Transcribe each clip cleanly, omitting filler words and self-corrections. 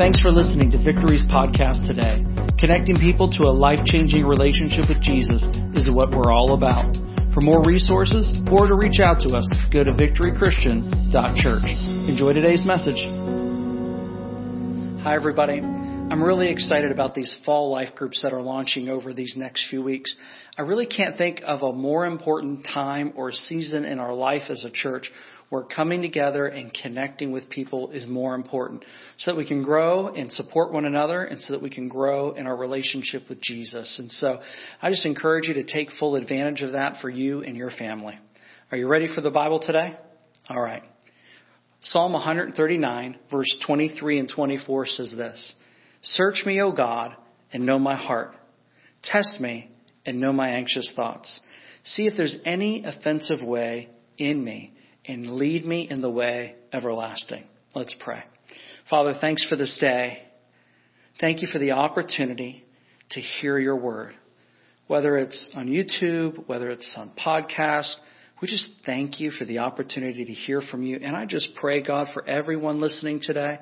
Thanks for listening to Victory's podcast today. Connecting people to a life-changing relationship with Jesus is what we're all about. For more resources or to reach out to us, go to victorychristian.church. Enjoy today's message. Hi, everybody. I'm really excited about these fall life groups that are launching over these next few weeks. I really can't think of a more important time or season in our life as a church where coming together and connecting with people is more important so that we can grow and support one another and so that we can grow in our relationship with Jesus. And so I just encourage you to take full advantage of that for you and your family. Are you ready for the Bible today? All right. Psalm 139, verse 23 and 24 says this. Search me, O God, and know my heart. Test me and know my anxious thoughts. See if there's any offensive way in me, and lead me in the way everlasting. Let's pray. Father, thanks for this day. Thank you for the opportunity to hear your word. Whether it's on YouTube, whether it's on podcast, we just thank you for the opportunity to hear from you. And I just pray, God, for everyone listening today,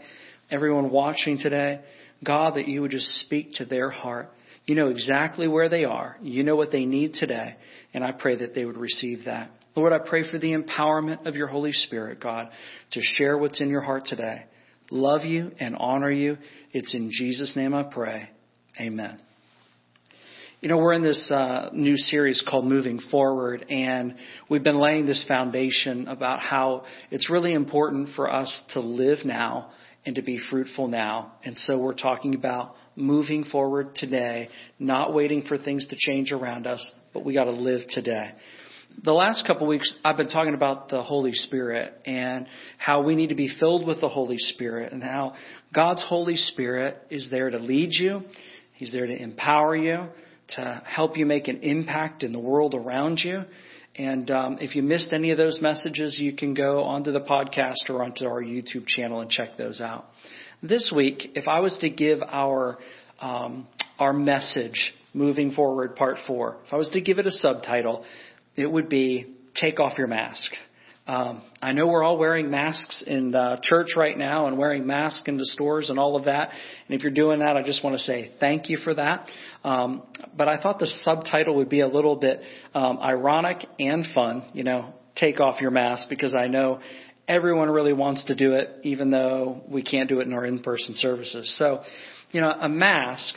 everyone watching today, God, that you would just speak to their heart. You know exactly where they are. You know what they need today. And I pray that they would receive that. Lord, I pray for the empowerment of your Holy Spirit, God, to share what's in your heart today. Love you and honor you. It's in Jesus' name I pray. Amen. You know, we're in this new series called Moving Forward, and we've been laying this foundation about how it's really important for us to live now and to be fruitful now. And so we're talking about moving forward today, not waiting for things to change around us, but we got to live today. The last couple of weeks, I've been talking about the Holy Spirit and how we need to be filled with the Holy Spirit and how God's Holy Spirit is there to lead you. He's there to empower you, to help you make an impact in the world around you. And if you missed any of those messages, you can go onto the podcast or onto our YouTube channel and check those out. This week, if I was to give our message, Moving Forward Part 4, if I was to give it a subtitle, it would be Take Off Your Mask. I know we're all wearing masks in church right now and wearing masks into stores and all of that. And if you're doing that, I just want to say thank you for that. But I thought the subtitle would be a little bit ironic and fun, you know, take off your mask, because I know everyone really wants to do it, even though we can't do it in our in-person services. So, you know, a mask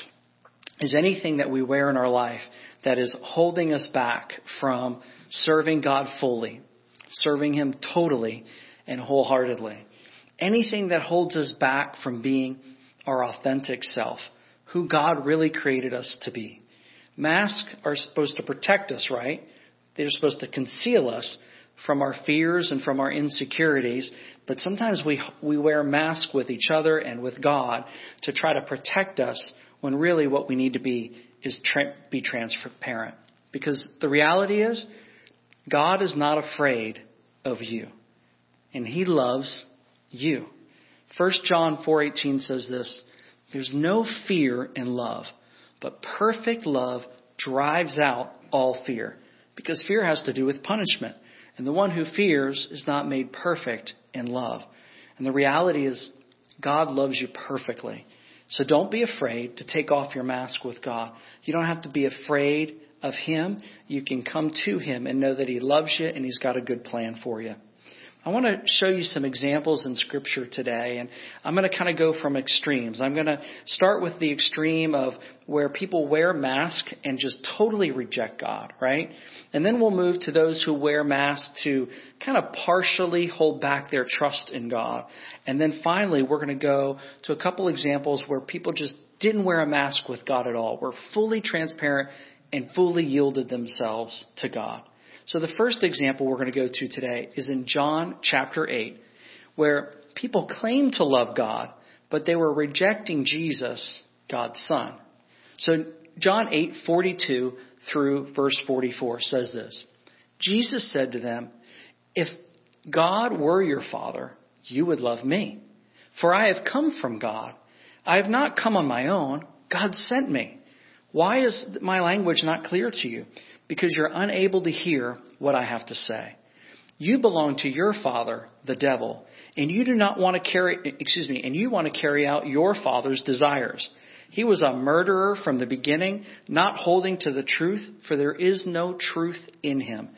is anything that we wear in our life that is holding us back from serving God fully, serving him totally and wholeheartedly. Anything that holds us back from being our authentic self, who God really created us to be. Masks are supposed to protect us, right? They're supposed to conceal us from our fears and from our insecurities. But sometimes we wear masks with each other and with God to try to protect us, when really what we need to be is be transparent. Because the reality is, God is not afraid of you, and he loves you. 1 John 4:18 says this, there's no fear in love, but perfect love drives out all fear, because fear has to do with punishment. And the one who fears is not made perfect in love. And the reality is, God loves you perfectly. So don't be afraid to take off your mask with God. You don't have to be afraid of him. You can come to him and know that he loves you and he's got a good plan for you. I want to show you some examples in Scripture today, and I'm going to kind of go from extremes. I'm going to start with the extreme of where people wear masks and just totally reject God, right? And then we'll move to those who wear masks to kind of partially hold back their trust in God. And then finally, we're going to go to a couple examples where people just didn't wear a mask with God at all, were fully transparent and fully yielded themselves to God. So the first example we're going to go to today is in John chapter 8, where people claimed to love God, but they were rejecting Jesus, God's son. So John 8:42 through verse 44 says this. Jesus said to them, if God were your father, you would love me, for I have come from God. I have not come on my own. God sent me. Why is my language not clear to you? Because you're unable to hear what I have to say. You belong to your father, the devil, and you do not want to carry out your father's desires. He was a murderer from the beginning, not holding to the truth, for there is no truth in him.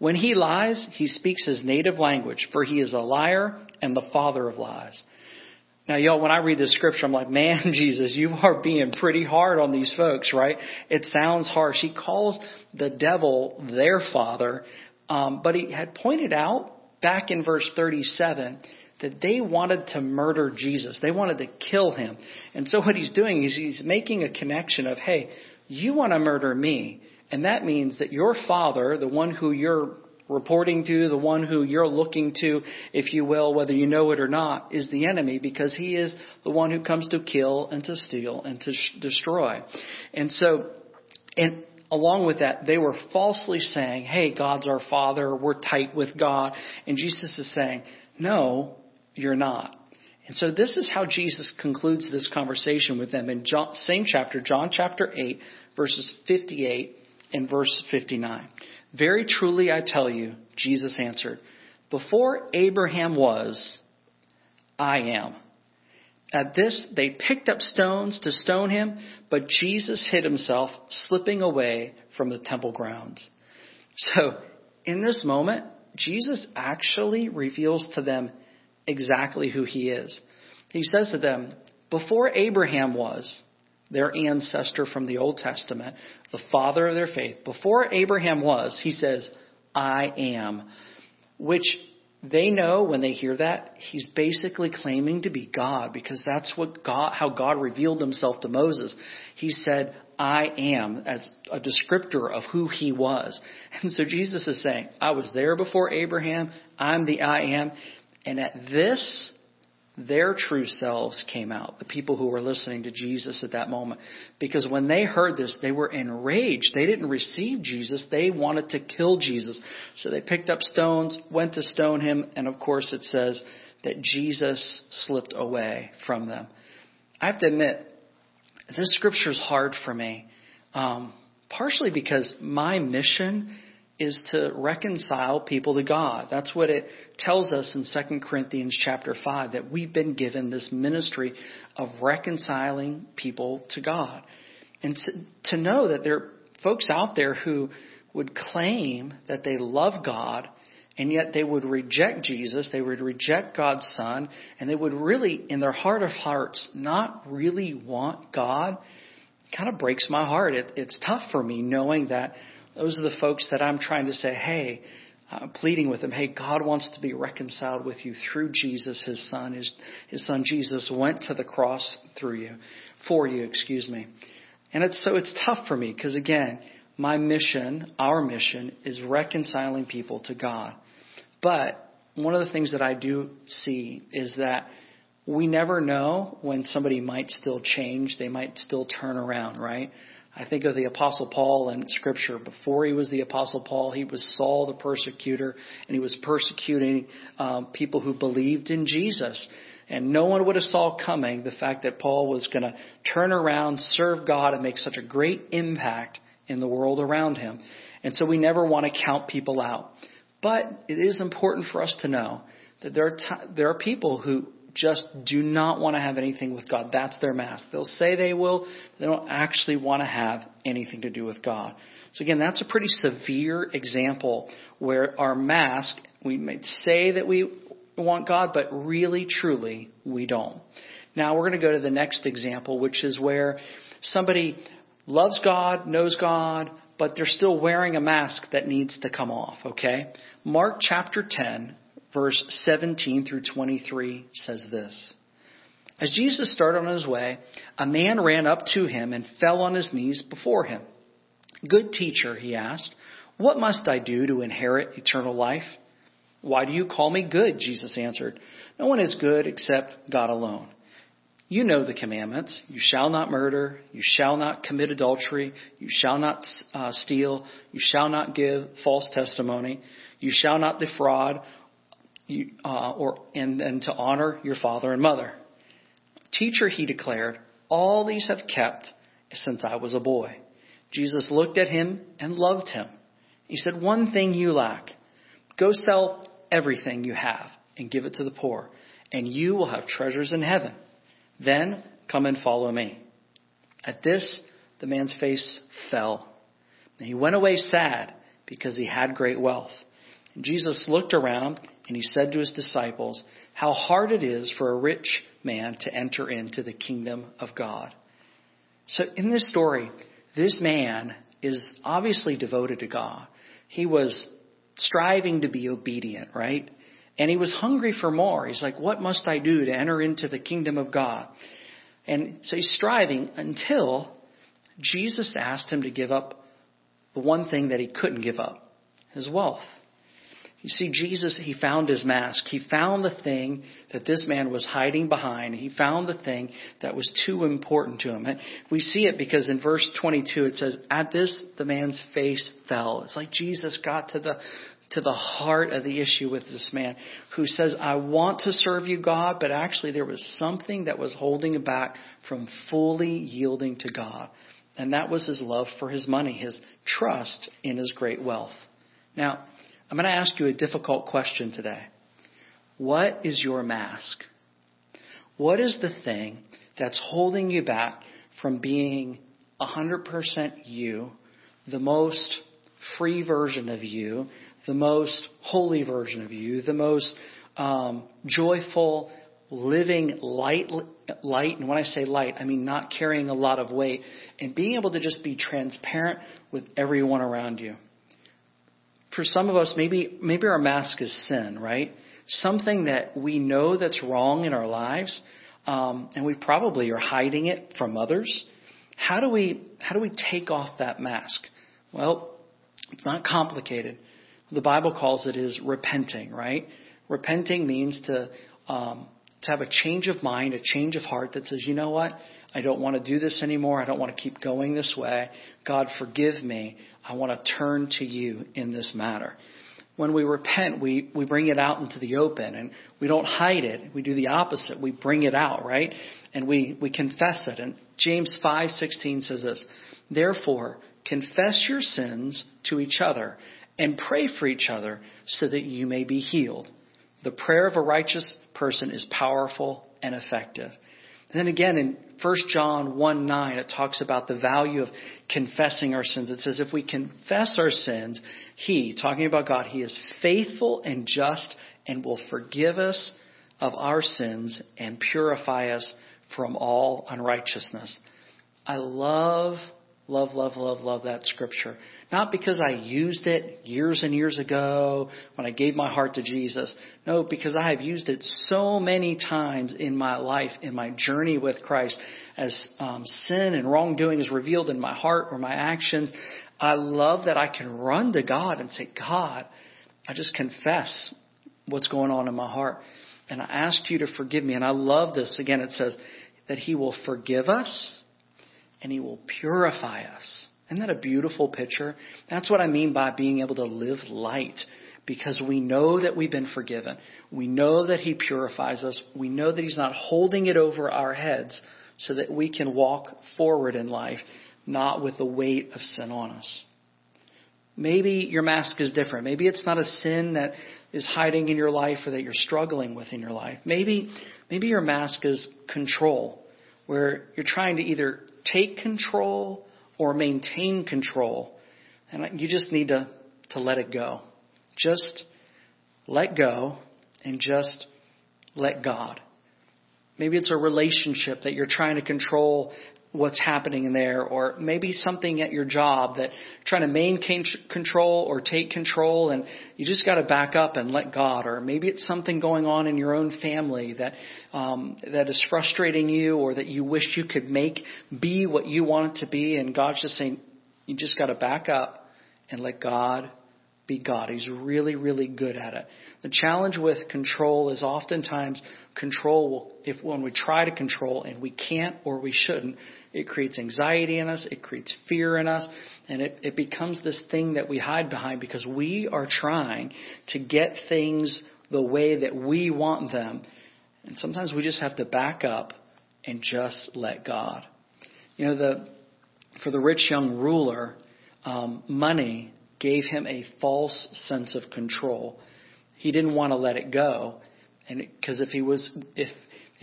When he lies, he speaks his native language, for he is a liar and the father of lies." Now, y'all, when I read this scripture, I'm like, man, Jesus, you are being pretty hard on these folks, right? It sounds harsh. He calls the devil their father, but he had pointed out back in verse 37 that they wanted to murder Jesus. They wanted to kill him. And so what he's doing is he's making a connection of, hey, you want to murder me. And that means that your father, the one who you're reporting to, the one who you're looking to, if you will, whether you know it or not, is the enemy, because he is the one who comes to kill and to steal and to destroy. And so, and along with that, they were falsely saying, hey, God's our father. We're tight with God. And Jesus is saying, no, you're not. And so this is how Jesus concludes this conversation with them in John, same chapter, John chapter 8, verses 58 and verse 59. "Very truly, I tell you," Jesus answered, "before Abraham was, I am." At this, they picked up stones to stone him, but Jesus hid himself, slipping away from the temple grounds. So in this moment, Jesus actually reveals to them exactly who he is. He says to them, before Abraham was, their ancestor from the Old Testament, the father of their faith, before Abraham was, he says, I am, which they know when they hear that he's basically claiming to be God, because that's what God, how God revealed himself to Moses. He said, I am, as a descriptor of who he was. And so Jesus is saying, I was there before Abraham. I'm the I am. And at this, their true selves came out, the people who were listening to Jesus at that moment, because when they heard this, they were enraged. They didn't receive Jesus. They wanted to kill Jesus. So they picked up stones, went to stone him. And of course, it says that Jesus slipped away from them. I have to admit, this scripture is hard for me, partially because my mission is to reconcile people to God. That's what it tells us in 2 Corinthians chapter 5, that we've been given this ministry of reconciling people to God. And to know that there are folks out there who would claim that they love God, and yet they would reject Jesus, they would reject God's son, and they would really, in their heart of hearts, not really want God, it kind of breaks my heart. It's tough for me knowing that those are the folks that I'm trying to say, hey, I'm pleading with them. Hey, God wants to be reconciled with you through Jesus, his son. His son Jesus went to the cross for you. And it's tough for me because, again, our mission is reconciling people to God. But one of the things that I do see is that we never know when somebody might still change. They might still turn around, right? I think of the Apostle Paul in Scripture. Before he was the Apostle Paul, he was Saul the persecutor, and he was persecuting people who believed in Jesus. And no one would have saw coming the fact that Paul was going to turn around, serve God, and make such a great impact in the world around him. And so we never want to count people out. But it is important for us to know that there are people who just do not want to have anything with God. That's their mask. They'll say they will, but they don't actually want to have anything to do with God. So again, that's a pretty severe example where our mask, we may say that we want God, but really, truly, we don't. Now we're going to go to the next example, which is where somebody loves God, knows God, but they're still wearing a mask that needs to come off. Okay. Mark chapter 10. Verse 17 through 23 says this. As Jesus started on his way, a man ran up to him and fell on his knees before him. "Good teacher," he asked, "what must I do to inherit eternal life?" "Why do you call me good?" Jesus answered. "No one is good except God alone. You know the commandments. You shall not murder. You shall not commit adultery. You shall not steal. You shall not give false testimony. You shall not defraud. And to honor your father and mother." "Teacher," he declared, "all these have kept since I was a boy." Jesus looked at him and loved him. He said, "One thing you lack. Go sell everything you have and give it to the poor, and you will have treasures in heaven. Then come and follow me." At this, the man's face fell, and he went away sad because he had great wealth. And Jesus looked around and he said to his disciples, "How hard it is for a rich man to enter into the kingdom of God." So in this story, this man is obviously devoted to God. He was striving to be obedient, right? And he was hungry for more. He's like, what must I do to enter into the kingdom of God? And so he's striving until Jesus asked him to give up the one thing that he couldn't give up, his wealth. You see, Jesus, he found his mask. He found the thing that this man was hiding behind. He found the thing that was too important to him. And we see it because in verse 22, it says, "At this, the man's face fell." It's like Jesus got to the heart of the issue with this man who says, "I want to serve you, God," but actually there was something that was holding him back from fully yielding to God. And that was his love for his money, his trust in his great wealth. Now, I'm going to ask you a difficult question today. What is your mask? What is the thing that's holding you back from being 100% you, the most free version of you, the most holy version of you, the most joyful, living light? And when I say light, I mean not carrying a lot of weight and being able to just be transparent with everyone around you. For some of us, maybe our mask is sin, right? Something that we know that's wrong in our lives, and we probably are hiding it from others. How do we take off that mask? Well, it's not complicated. The Bible calls it is repenting, right? Repenting means to have a change of mind, a change of heart that says, you know what? I don't want to do this anymore. I don't want to keep going this way. God, forgive me. I want to turn to you in this matter. When we repent, we bring it out into the open and we don't hide it. We do the opposite. We bring it out, right? And we confess it. And James 5:16 says this, "Therefore, confess your sins to each other and pray for each other so that you may be healed. The prayer of a righteous person is powerful and effective." And then again, in 1 John 1:9, it talks about the value of confessing our sins. It says, if we confess our sins, he, talking about God, he is faithful and just and will forgive us of our sins and purify us from all unrighteousness. I love that scripture. Not because I used it years and years ago when I gave my heart to Jesus. No, because I have used it so many times in my life, in my journey with Christ, as sin and wrongdoing is revealed in my heart or my actions. I love that I can run to God and say, God, I just confess what's going on in my heart. And I ask you to forgive me. And I love this. Again, it says that he will forgive us. And he will purify us. Isn't that a beautiful picture? That's what I mean by being able to live light. Because we know that we've been forgiven. We know that he purifies us. We know that he's not holding it over our heads so that we can walk forward in life, not with the weight of sin on us. Maybe your mask is different. Maybe it's not a sin that is hiding in your life or that you're struggling with in your life. Maybe your mask is control, where you're trying to either take control or maintain control. And you just need to let it go. Just let go and just let God. Maybe it's a relationship that you're trying to control what's happening in there, or maybe something at your job that trying to maintain control or take control, and you just got to back up and let God. Or maybe it's something going on in your own family that is frustrating you, or that you wish you could make be what you want it to be, and God's just saying, you just got to back up and let God be God. He's really, really good at it. The challenge with control is oftentimes when we try to control and we can't or we shouldn't, it creates anxiety in us, it creates fear in us, and it becomes this thing that we hide behind because we are trying to get things the way that we want them. And sometimes we just have to back up and just let God. You know, for the rich young ruler, money gave him a false sense of control. He didn't want to let it go. And because if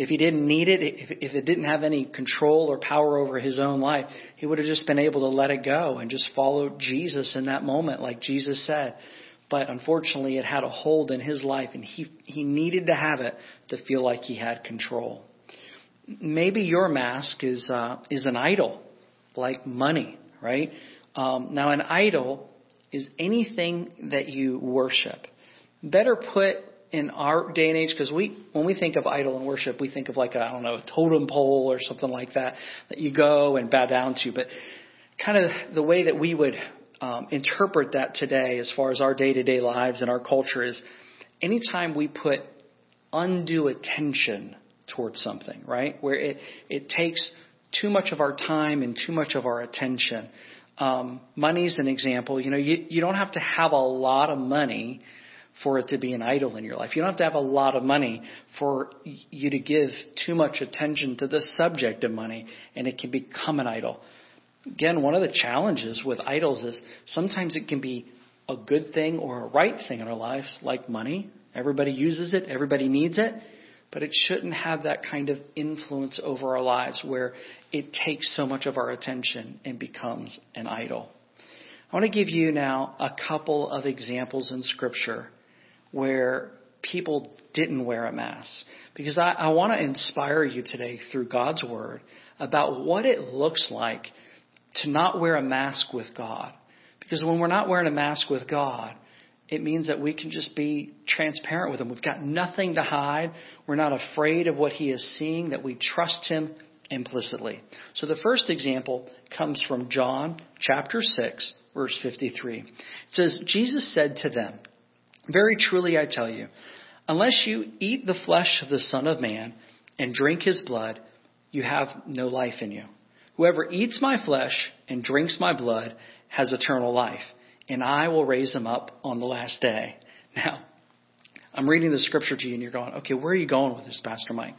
he didn't need it, if it didn't have any control or power over his own life, he would have just been able to let it go and just follow Jesus in that moment, like Jesus said. But unfortunately, it had a hold in his life, and he needed to have it to feel like he had control. Maybe your mask is an idol, like money, right? Now, an idol is anything that you worship. Better put in our day and age, because when we think of idol and worship, we think of like a totem pole or something like that you go and bow down to. But kind of the way that we would interpret that today, as far as our day-to-day lives and our culture, is anytime we put undue attention towards something, right? Where it takes too much of our time and too much of our attention. Money's an example. You don't have to have a lot of money for it to be an idol in your life. You don't have to have a lot of money for you to give too much attention to the subject of money, and it can become an idol. Again, one of the challenges with idols is sometimes it can be a good thing or a right thing in our lives, like money. Everybody uses it. Everybody needs it. But it shouldn't have that kind of influence over our lives where it takes so much of our attention and becomes an idol. I want to give you now a couple of examples in Scripture where people didn't wear a mask, because I want to inspire you today through God's Word about what it looks like to not wear a mask with God. Because when we're not wearing a mask with God, it means that we can just be transparent with him. We've got nothing to hide. We're not afraid of what he is seeing, that we trust him implicitly. So the first example comes from John chapter 6, verse 53. It says, Jesus said to them, "Very truly I tell you, unless you eat the flesh of the Son of Man and drink his blood, you have no life in you. Whoever eats my flesh and drinks my blood has eternal life, and I will raise them up on the last day." Now, I'm reading the scripture to you and you're going, okay, where are you going with this, Pastor Mike?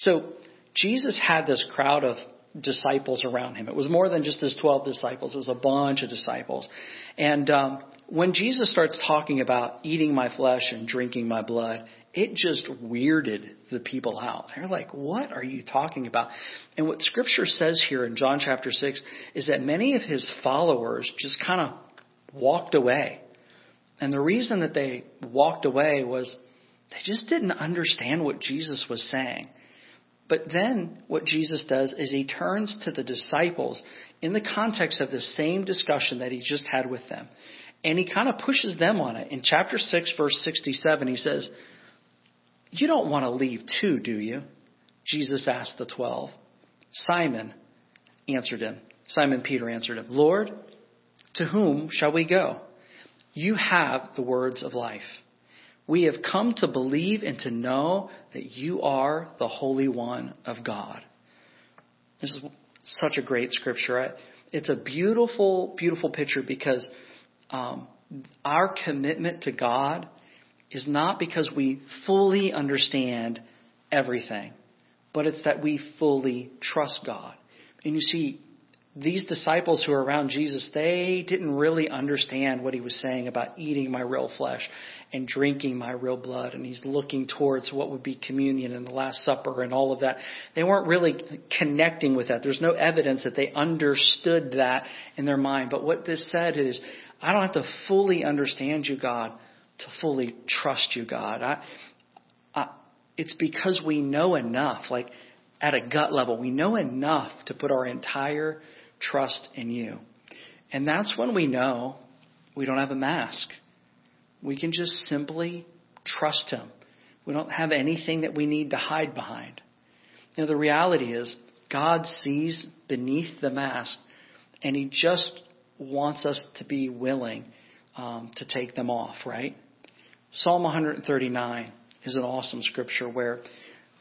So Jesus had this crowd of disciples around him. It was more than just his 12 disciples. It was a bunch of disciples. And when Jesus starts talking about eating my flesh and drinking my blood, it just weirded the people out. They're like, what are you talking about? And what scripture says here in John chapter 6 is that many of his followers just kind of walked away. And the reason that they walked away was they just didn't understand what Jesus was saying. But then what Jesus does is he turns to the disciples in the context of the same discussion that he just had with them. And he kind of pushes them on it. In chapter 6, verse 67, he says, "You don't want to leave too, do you?" Jesus asked the 12. Simon Peter answered him, "Lord, to whom shall we go? You have the words of life. We have come to believe and to know that you are the Holy One of God." This is such a great scripture. It's a beautiful, beautiful picture, because our commitment to God is not because we fully understand everything, but it's that we fully trust God. And you see, these disciples who were around Jesus, they didn't really understand what he was saying about eating my real flesh and drinking my real blood. And he's looking towards what would be communion and the Last Supper and all of that. They weren't really connecting with that. There's no evidence that they understood that in their mind. But what this said is, I don't have to fully understand you, God, to fully trust you, God. It's because we know enough, like at a gut level, we know enough to put our entire trust in you. And that's when we know we don't have a mask. We can just simply trust him. We don't have anything that we need to hide behind. You know, the reality is God sees beneath the mask, and he just wants us to be willing to take them off, right? Psalm 139 is an awesome scripture where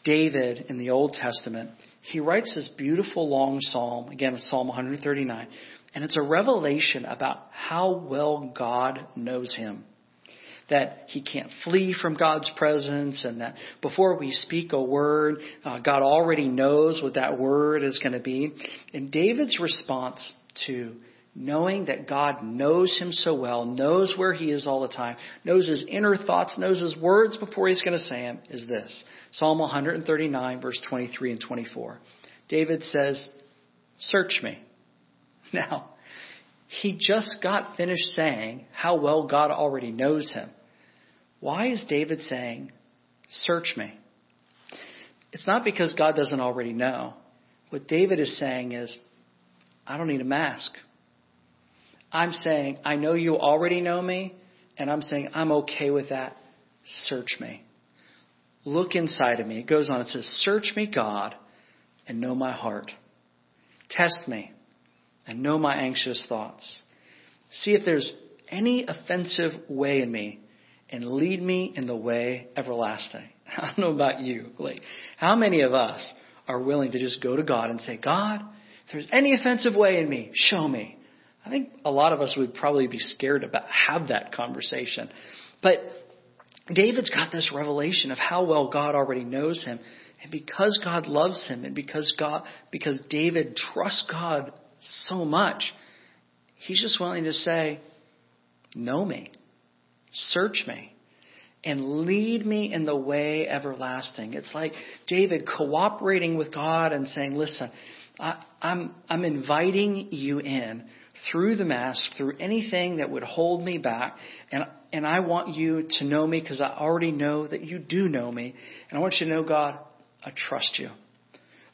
David in the Old Testament, he writes this beautiful long psalm, again, Psalm 139, and it's a revelation about how well God knows him, that he can't flee from God's presence, and that before we speak a word, God already knows what that word is going to be. And David's response to knowing that God knows him so well, knows where he is all the time, knows his inner thoughts, knows his words before he's going to say them, is this. Psalm 139, verse 23 and 24. David says, search me. Now, he just got finished saying how well God already knows him. Why is David saying, search me? It's not because God doesn't already know. What David is saying is, I don't need a mask. I'm saying, I know you already know me, and I'm saying, I'm okay with that. Search me. Look inside of me. It goes on. It says, search me, God, and know my heart. Test me and know my anxious thoughts. See if there's any offensive way in me, and lead me in the way everlasting. I don't know about you. Like, how many of us are willing to just go to God and say, God, if there's any offensive way in me, show me. I think a lot of us would probably be scared to have that conversation. But David's got this revelation of how well God already knows him. And because God loves him, and because David trusts God so much, he's just willing to say, know me, search me, and lead me in the way everlasting. It's like David cooperating with God and saying, listen, I'm inviting you in through the mask, through anything that would hold me back. And I want you to know me because I already know that you do know me. And I want you to know, God, I trust you.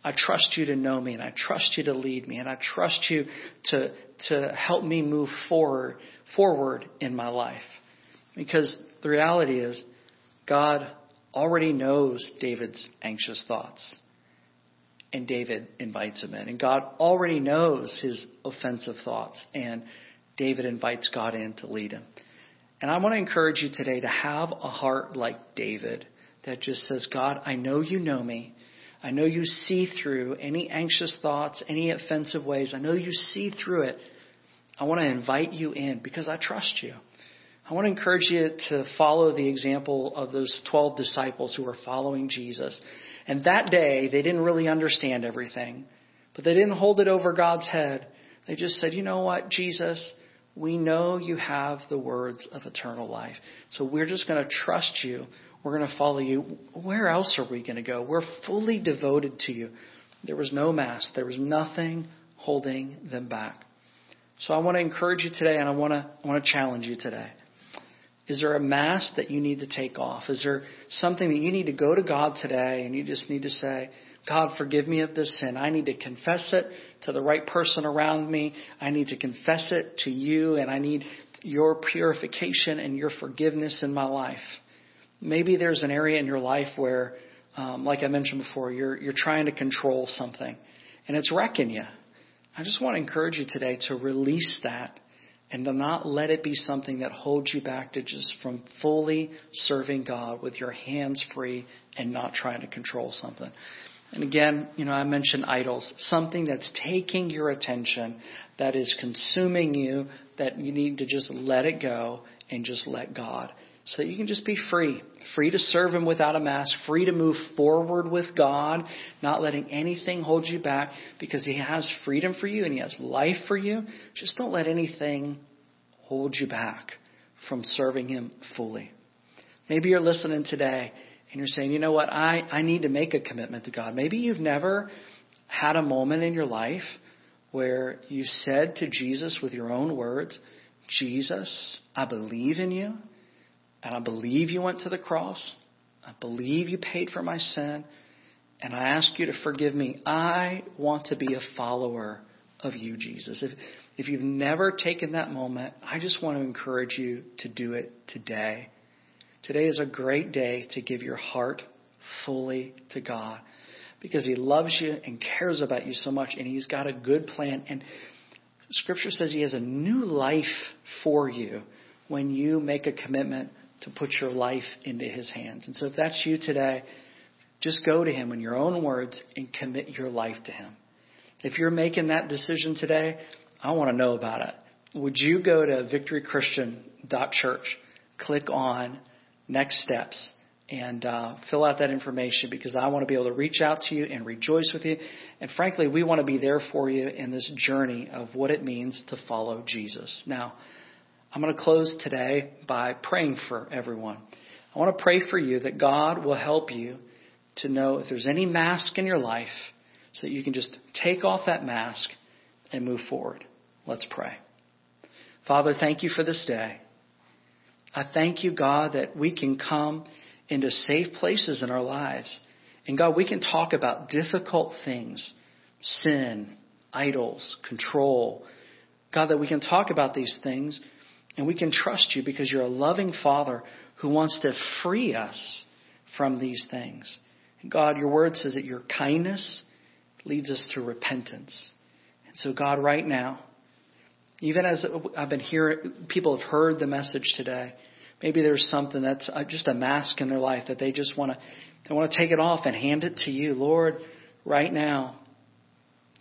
I trust you to know me, and I trust you to lead me, and I trust you to help me move forward in my life. Because the reality is, God already knows David's anxious thoughts, and David invites him in. And God already knows his offensive thoughts, and David invites God in to lead him. And I want to encourage you today to have a heart like David that just says, God, I know me. I know you see through any anxious thoughts, any offensive ways. I know you see through it. I want to invite you in because I trust you. I want to encourage you to follow the example of those 12 disciples who were following Jesus. And that day, they didn't really understand everything, but they didn't hold it over God's head. They just said, you know what, Jesus, we know you have the words of eternal life. So we're just going to trust you. We're going to follow you. Where else are we going to go? We're fully devoted to you. There was no mask. There was nothing holding them back. So I want to encourage you today, and I want to challenge you today. Is there a mask that you need to take off? Is there something that you need to go to God today and you just need to say, God, forgive me of this sin. I need to confess it to the right person around me. I need to confess it to you, and I need your purification and your forgiveness in my life. Maybe there's an area in your life where, like I mentioned before, you're trying to control something and it's wrecking you. I just want to encourage you today to release that and to not let it be something that holds you back to just from fully serving God with your hands free and not trying to control something. And again, I mentioned idols, something that's taking your attention, that is consuming you, that you need to just let it go and just let God, so that you can just be free to serve him without a mask, free to move forward with God, not letting anything hold you back, because he has freedom for you and he has life for you. Just don't let anything hold you back from serving him fully. Maybe you're listening today and you're saying, you know what, I need to make a commitment to God. Maybe you've never had a moment in your life where you said to Jesus with your own words, Jesus, I believe in you. And I believe you went to the cross. I believe you paid for my sin. And I ask you to forgive me. I want to be a follower of you, Jesus. If you've never taken that moment, I just want to encourage you to do it today. Today is a great day to give your heart fully to God, because he loves you and cares about you so much. And he's got a good plan. And scripture says he has a new life for you when you make a commitment to put your life into his hands. And so if that's you today, just go to him in your own words and commit your life to him. If you're making that decision today, I want to know about it. Would you go to victorychristian.church, click on Next Steps, and fill out that information, because I want to be able to reach out to you and rejoice with you. And frankly, we want to be there for you in this journey of what it means to follow Jesus. Now, I'm going to close today by praying for everyone. I want to pray for you that God will help you to know if there's any mask in your life, so that you can just take off that mask and move forward. Let's pray. Father, thank you for this day. I thank you, God, that we can come into safe places in our lives. And God, we can talk about difficult things, sin, idols, control. God, that we can talk about these things and we can trust you, because you're a loving Father who wants to free us from these things. And God, your word says that your kindness leads us to repentance. And so, God, right now, even as I've been hearing, people have heard the message today. Maybe there's something that's just a mask in their life that they want to take it off and hand it to you. Lord, right now,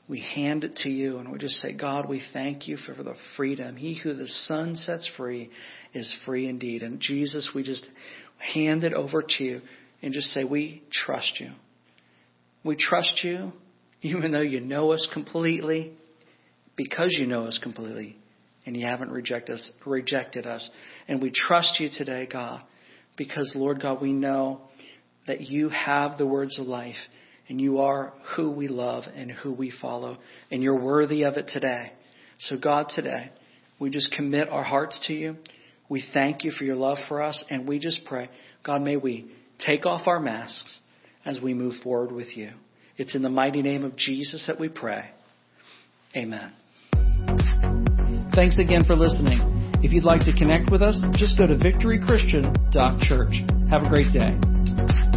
we hand it to you and we just say, God, we thank you for the freedom. He who the Son sets free is free indeed. And Jesus, we just hand it over to you and just say, we trust you. We trust you, even though you know us completely, because you know us completely. And you haven't rejected us. And we trust you today, God, because, Lord God, we know that you have the words of life, and you are who we love and who we follow, and you're worthy of it today. So, God, today, we just commit our hearts to you. We thank you for your love for us, and we just pray, God, may we take off our masks as we move forward with you. It's in the mighty name of Jesus that we pray. Amen. Thanks again for listening. If you'd like to connect with us, just go to victorychristian.church. Have a great day.